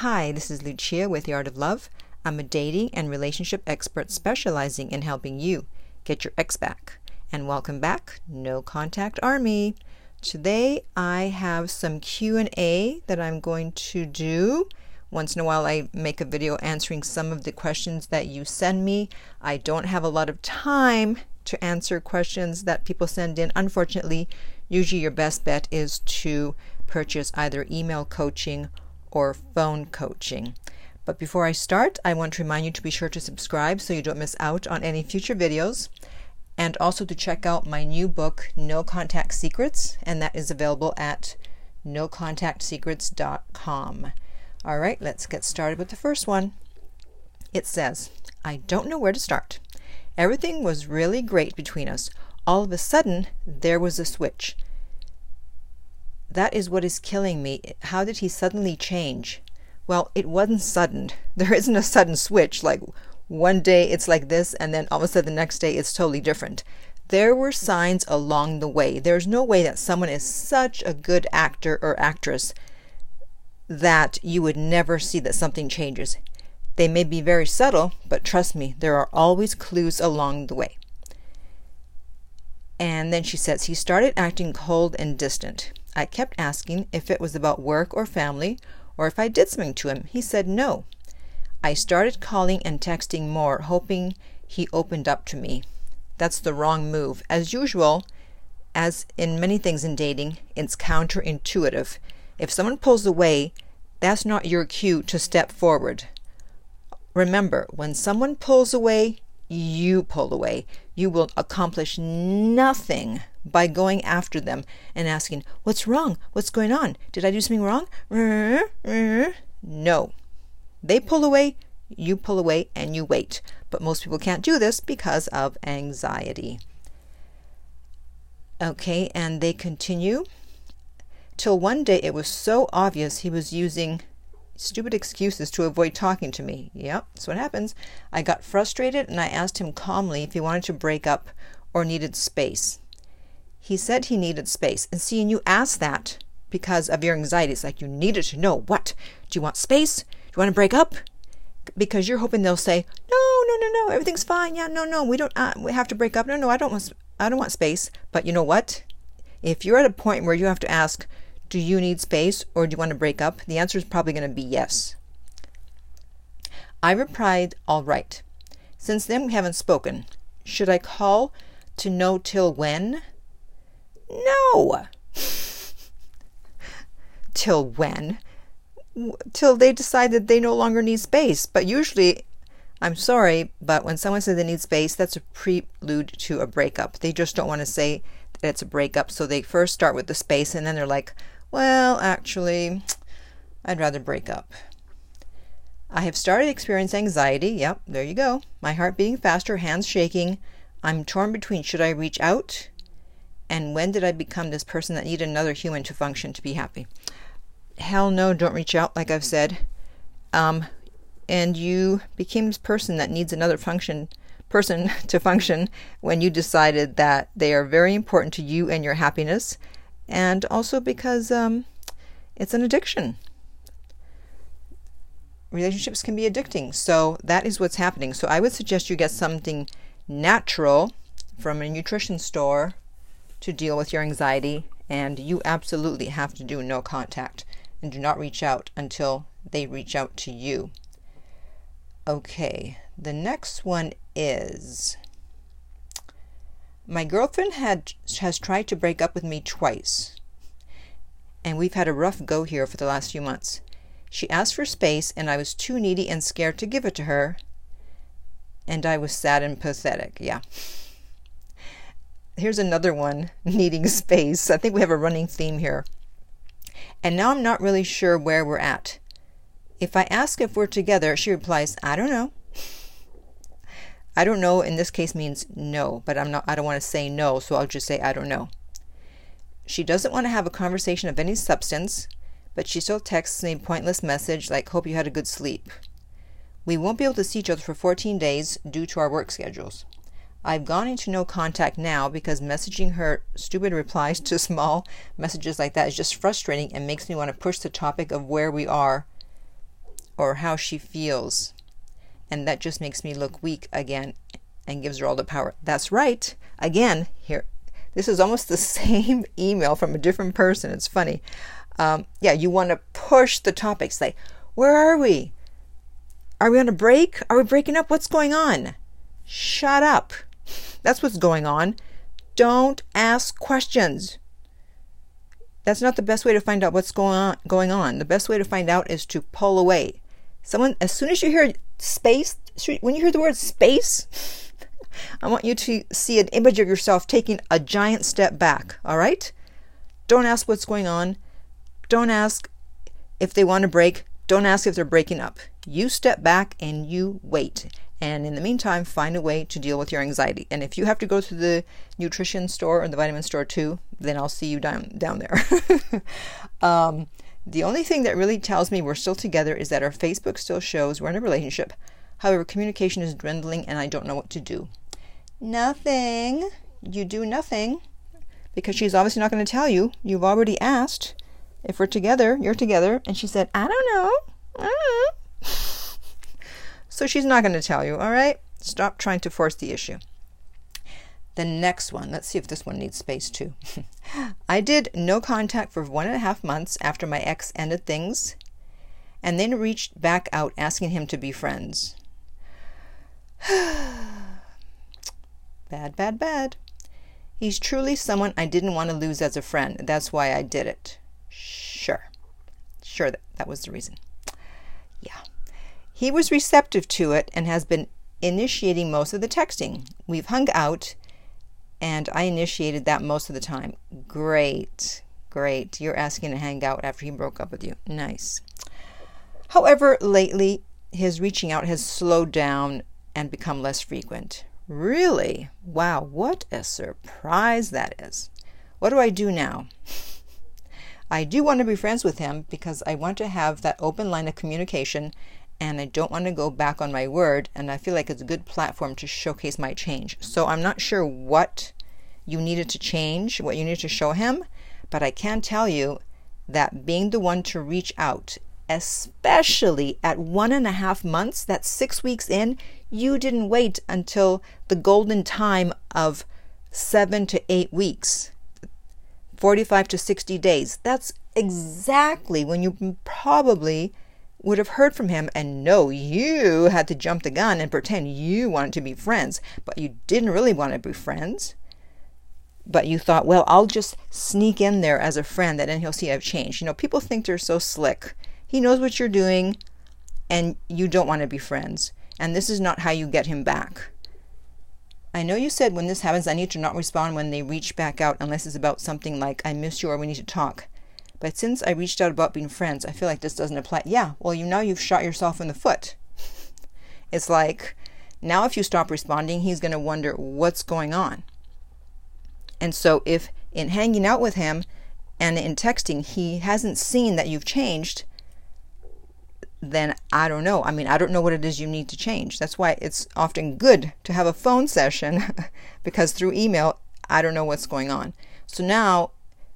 Hi, this is Lucia with The Art of Love. I'm a dating and relationship expert specializing in helping you get your ex back. And welcome back, No Contact Army. Today I have some Q&A that I'm going to do. Once in a while I make a video answering some of the questions that you send me. I don't have a lot of time to answer questions that people send in. Unfortunately, usually your best bet is to purchase either email coaching or phone coaching. But before I start, I want to remind you to be sure to subscribe so you don't miss out on any future videos, and also to check out my new book, No Contact Secrets, and that is available at nocontactsecrets.com. All right, let's get started with the first one. It says, I don't know where to start. Everything was really great between us. All of a sudden, there was a switch. That is what is killing me. How did he suddenly change? Well, it wasn't sudden. There isn't a sudden switch. Like one day it's like this, and then all of a sudden the next day it's totally different. There were signs along the way. There's no way that someone is such a good actor or actress that you would never see that something changes. They may be very subtle, but trust me, there are always clues along the way. And then she says, he started acting cold and distant. I kept asking if it was about work or family, or if I did something to him. He said no. I started calling and texting more, hoping he opened up to me. That's the wrong move. As usual, as in many things in dating, it's counterintuitive. If someone pulls away, that's not your cue to step forward. Remember, when someone pulls away, you pull away. You will accomplish nothing by going after them and asking, what's wrong? What's going on? Did I do something wrong? No. They pull away, you pull away, and you wait. But most people can't do this because of anxiety. Okay, and they continue. Till one day it was so obvious he was using stupid excuses to avoid talking to me. Yep, that's what happens. I got frustrated and I asked him calmly if he wanted to break up or needed space. He said he needed space. And see, and you asked that because of your anxiety. It's like you needed to know what? Do you want space? Do you want to break up? Because you're hoping they'll say, no, everything's fine. Yeah, no, we don't. We have to break up. No, I don't want space. But you know what? If you're at a point where you have to ask, do you need space or do you want to break up? The answer is probably going to be yes. I replied, all right. Since then, we haven't spoken. Should I call to know till when? No. Till when? Till they decide that they no longer need space. But usually, I'm sorry, but when someone says they need space, that's a prelude to a breakup. They just don't want to say that it's a breakup. So they first start with the space and then they're like, well, actually, I'd rather break up. I have started experiencing anxiety. Yep, there you go. My heart beating faster, hands shaking. I'm torn between should I reach out? And when did I become this person that needed another human to function, to be happy? Hell no, don't reach out, like I've said. And you became this person that needs another person to function when you decided that they are very important to you and your happiness. And also because it's an addiction. Relationships can be addicting. So that is what's happening. So I would suggest you get something natural from a nutrition store to deal with your anxiety. And you absolutely have to do no contact and do not reach out until they reach out to you. Okay, the next one is, my girlfriend has tried to break up with me twice, and we've had a rough go here for the last few months. She asked for space, and I was too needy and scared to give it to her, and I was sad and pathetic. Yeah. Here's another one, needing space. I think we have a running theme here. And now I'm not really sure where we're at. If I ask if we're together, she replies, I don't know. I don't know in this case means no, but I don't want to say no, so I'll just say I don't know. She doesn't want to have a conversation of any substance, but she still texts me a pointless message like, hope you had a good sleep. We won't be able to see each other for 14 days due to our work schedules. I've gone into no contact now because messaging her stupid replies to small messages like that is just frustrating and makes me want to push the topic of where we are or how she feels. And that just makes me look weak again and gives her all the power. That's right. Again, here, this is almost the same email from a different person. It's funny. Yeah, you want to push the topic. Say, where are we? Are we on a break? Are we breaking up? What's going on? Shut up. That's what's going on. Don't ask questions. That's not the best way to find out what's going on. The best way to find out is to pull away. Someone, as soon as you hear space, when you hear the word space, I want you to see an image of yourself taking a giant step back, all right? Don't ask what's going on. Don't ask if they want to break. Don't ask if they're breaking up. You step back and you wait. And in the meantime, find a way to deal with your anxiety. And if you have to go to the nutrition store or the vitamin store too, then I'll see you down there. The only thing that really tells me we're still together is that our Facebook still shows we're in a relationship. However, communication is dwindling and I don't know what to do. Nothing. You do nothing because she's obviously not going to tell you. You've already asked. If we're together, you're together. And she said, I don't know. I don't know. So she's not going to tell you, all right? Stop trying to force the issue. The next one, let's see if this one needs space too. I did no contact for 1.5 months after my ex ended things and then reached back out asking him to be friends. Bad. He's truly someone I didn't want to lose as a friend. That's why I did it. Sure, that was the reason. Yeah. He was receptive to it and has been initiating most of the texting. We've hung out and I initiated that most of the time. Great. You're asking to hang out after he broke up with you. Nice. However, lately his reaching out has slowed down and become less frequent. Really? Wow, what a surprise that is. What do I do now? I do want to be friends with him because I want to have that open line of communication and I don't want to go back on my word, and I feel like it's a good platform to showcase my change. So I'm not sure what you needed to change, what you needed to show him, but I can tell you that being the one to reach out, especially at 1.5 months, that's 6 weeks in, you didn't wait until the golden time of 7 to 8 weeks, 45 to 60 days. That's exactly when you probably would have heard from him, and no, you had to jump the gun and pretend you wanted to be friends, but you didn't really want to be friends. But you thought, well, I'll just sneak in there as a friend and then he'll see I've changed. You know, people think they're so slick. He knows what you're doing and you don't want to be friends. And this is not how you get him back. I know you said when this happens, I need to not respond when they reach back out unless it's about something like I miss you or we need to talk. But since I reached out about being friends, I feel like this doesn't apply. Yeah, well, now you've shot yourself in the foot. It's like, now if you stop responding, he's going to wonder what's going on. And so if in hanging out with him and in texting, he hasn't seen that you've changed, then I don't know. I mean, I don't know what it is you need to change. That's why it's often good to have a phone session because through email, I don't know what's going on. So now,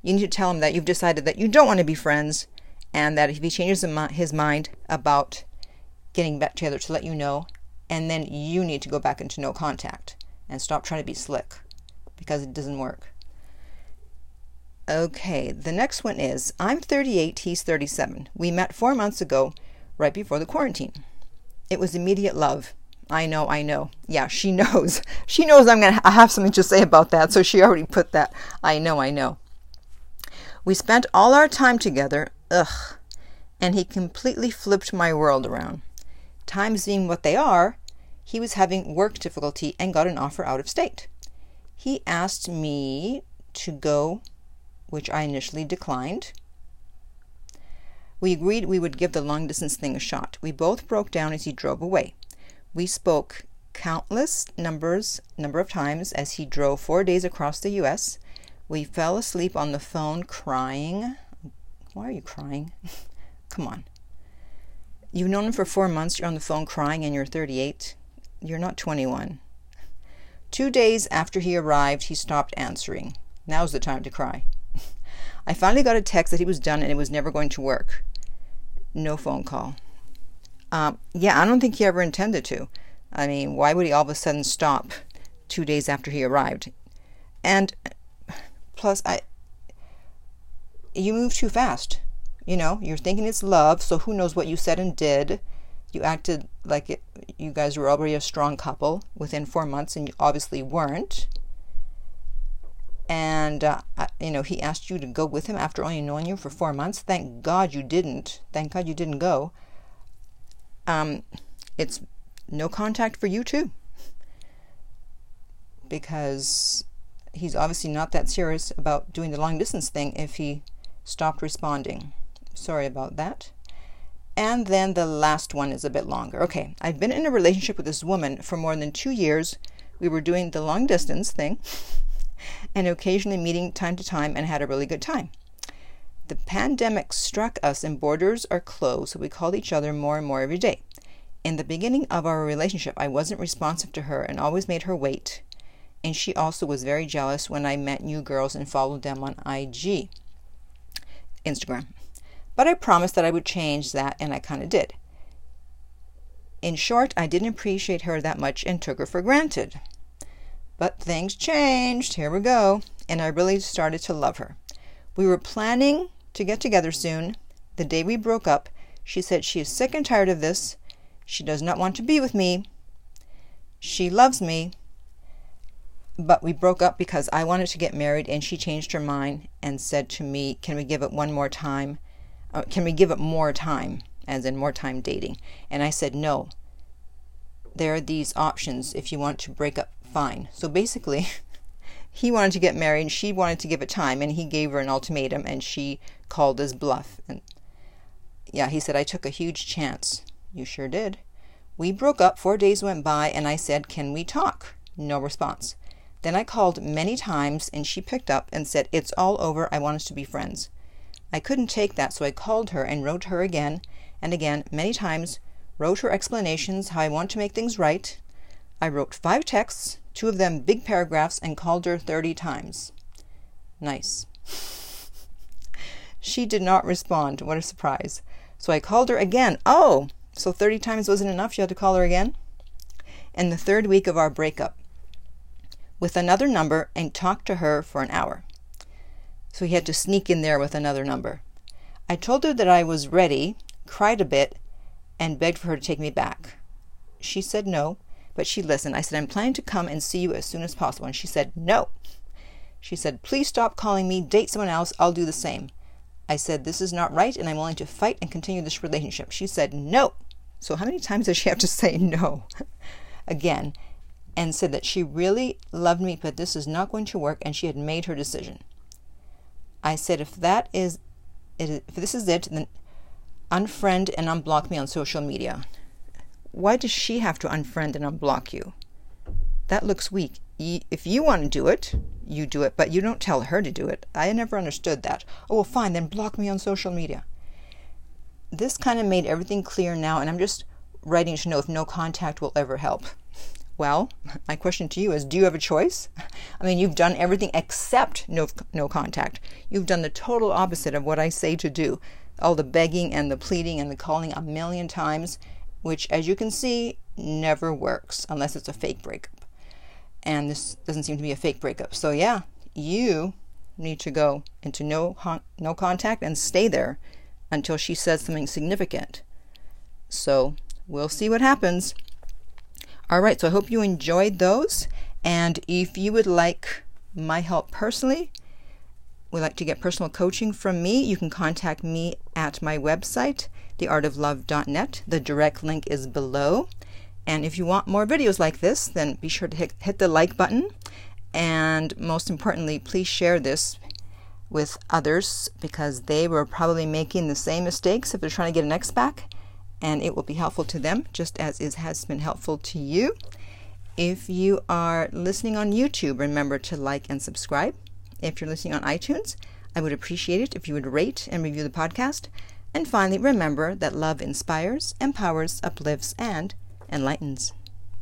you need to tell him that you've decided that you don't want to be friends and that if he changes his mind about getting back together to let you know, and then you need to go back into no contact and stop trying to be slick because it doesn't work. Okay, the next one is, I'm 38, he's 37. We met 4 months ago, right before the quarantine. It was immediate love. I know. Yeah, she knows. She knows I'm going to have something to say about that, so she already put that. I know. We spent all our time together, and he completely flipped my world around. Times being what they are, he was having work difficulty and got an offer out of state. He asked me to go, which I initially declined. We agreed we would give the long distance thing a shot. We both broke down as he drove away. We spoke countless number of times as he drove 4 days across the U.S. We fell asleep on the phone crying. Why are you crying? Come on. You've known him for 4 months, you're on the phone crying, and you're 38. You're not 21. 2 days after he arrived, he stopped answering. Now's the time to cry. I finally got a text that he was done and it was never going to work. No phone call. Yeah, I don't think he ever intended to. I mean, why would he all of a sudden stop 2 days after he arrived? And plus, you move too fast. You know, you're thinking it's love, so who knows what you said and did. You acted like you guys were already a strong couple within 4 months, and you obviously weren't. And, you know, he asked you to go with him after only knowing you for 4 months. Thank God you didn't. Thank God you didn't go. It's no contact for you, too. Because he's obviously not that serious about doing the long distance thing if he stopped responding. Sorry about that. And then the last one is a bit longer. Okay, I've been in a relationship with this woman for more than 2 years. We were doing the long distance thing and occasionally meeting time to time and had a really good time. The pandemic struck us and borders are closed, so we called each other more and more every day. In the beginning of our relationship, I wasn't responsive to her and always made her wait. And she also was very jealous when I met new girls and followed them on IG, Instagram. But I promised that I would change that, and I kind of did. In short, I didn't appreciate her that much and took her for granted. But things changed, here we go, and I really started to love her. We were planning to get together soon. The day we broke up, she said she is sick and tired of this. She does not want to be with me. She loves me. But we broke up because I wanted to get married, and she changed her mind and said to me, can we give it one more time? Can we give it more time, as in more time dating? And I said, no. There are these options if you want to break up. Fine. So basically, he wanted to get married, she wanted to give it time, and he gave her an ultimatum, and she called his bluff. And yeah, he said, I took a huge chance. You sure did. We broke up, 4 days went by, and I said, can we talk? No response. Then I called many times, and she picked up and said, it's all over, I want us to be friends. I couldn't take that, so I called her and wrote her again and again, many times, wrote her explanations, how I want to make things right. I wrote 5 texts, 2 of them big paragraphs, and called her 30 times. Nice. She did not respond. What a surprise. So I called her again. Oh, so 30 times wasn't enough. You had to call her again? And the 3rd week of our breakup with another number and talked to her for an hour. So he had to sneak in there with another number. I told her that I was ready, cried a bit, and begged for her to take me back. She said no. But she listened. I said, I'm planning to come and see you as soon as possible. And she said, no. She said, please stop calling me. Date someone else. I'll do the same. I said, this is not right, and I'm willing to fight and continue this relationship. She said, no. So how many times does she have to say no again? And said that she really loved me, but this is not going to work, and she had made her decision. I said, if this is it, then unfriend and unblock me on social media. Why does she have to unfriend and unblock you? That looks weak. If you want to do it, you do it, but you don't tell her to do it. I never understood that. Oh, well, fine, then block me on social media. This kind of made everything clear now, and I'm just writing to know if no contact will ever help. Well, my question to you is, do you have a choice? I mean, you've done everything except no contact. You've done the total opposite of what I say to do. All the begging and the pleading and the calling a million times, which, as you can see, never works unless it's a fake breakup. And this doesn't seem to be a fake breakup. So yeah, you need to go into no contact and stay there until she says something significant. So we'll see what happens. All right, so I hope you enjoyed those. And if you would like my help personally, would like to get personal coaching from me, you can contact me at my website, theartoflove.net. The direct link is below. And if you want more videos like this, then be sure to hit the like button. And most importantly, please share this with others, because they were probably making the same mistakes if they're trying to get an ex back, and it will be helpful to them just as it has been helpful to you. If you are listening on YouTube, remember to like and subscribe. If you're listening on iTunes, I would appreciate it if you would rate and review the podcast. And finally, remember that love inspires, empowers, uplifts, and enlightens.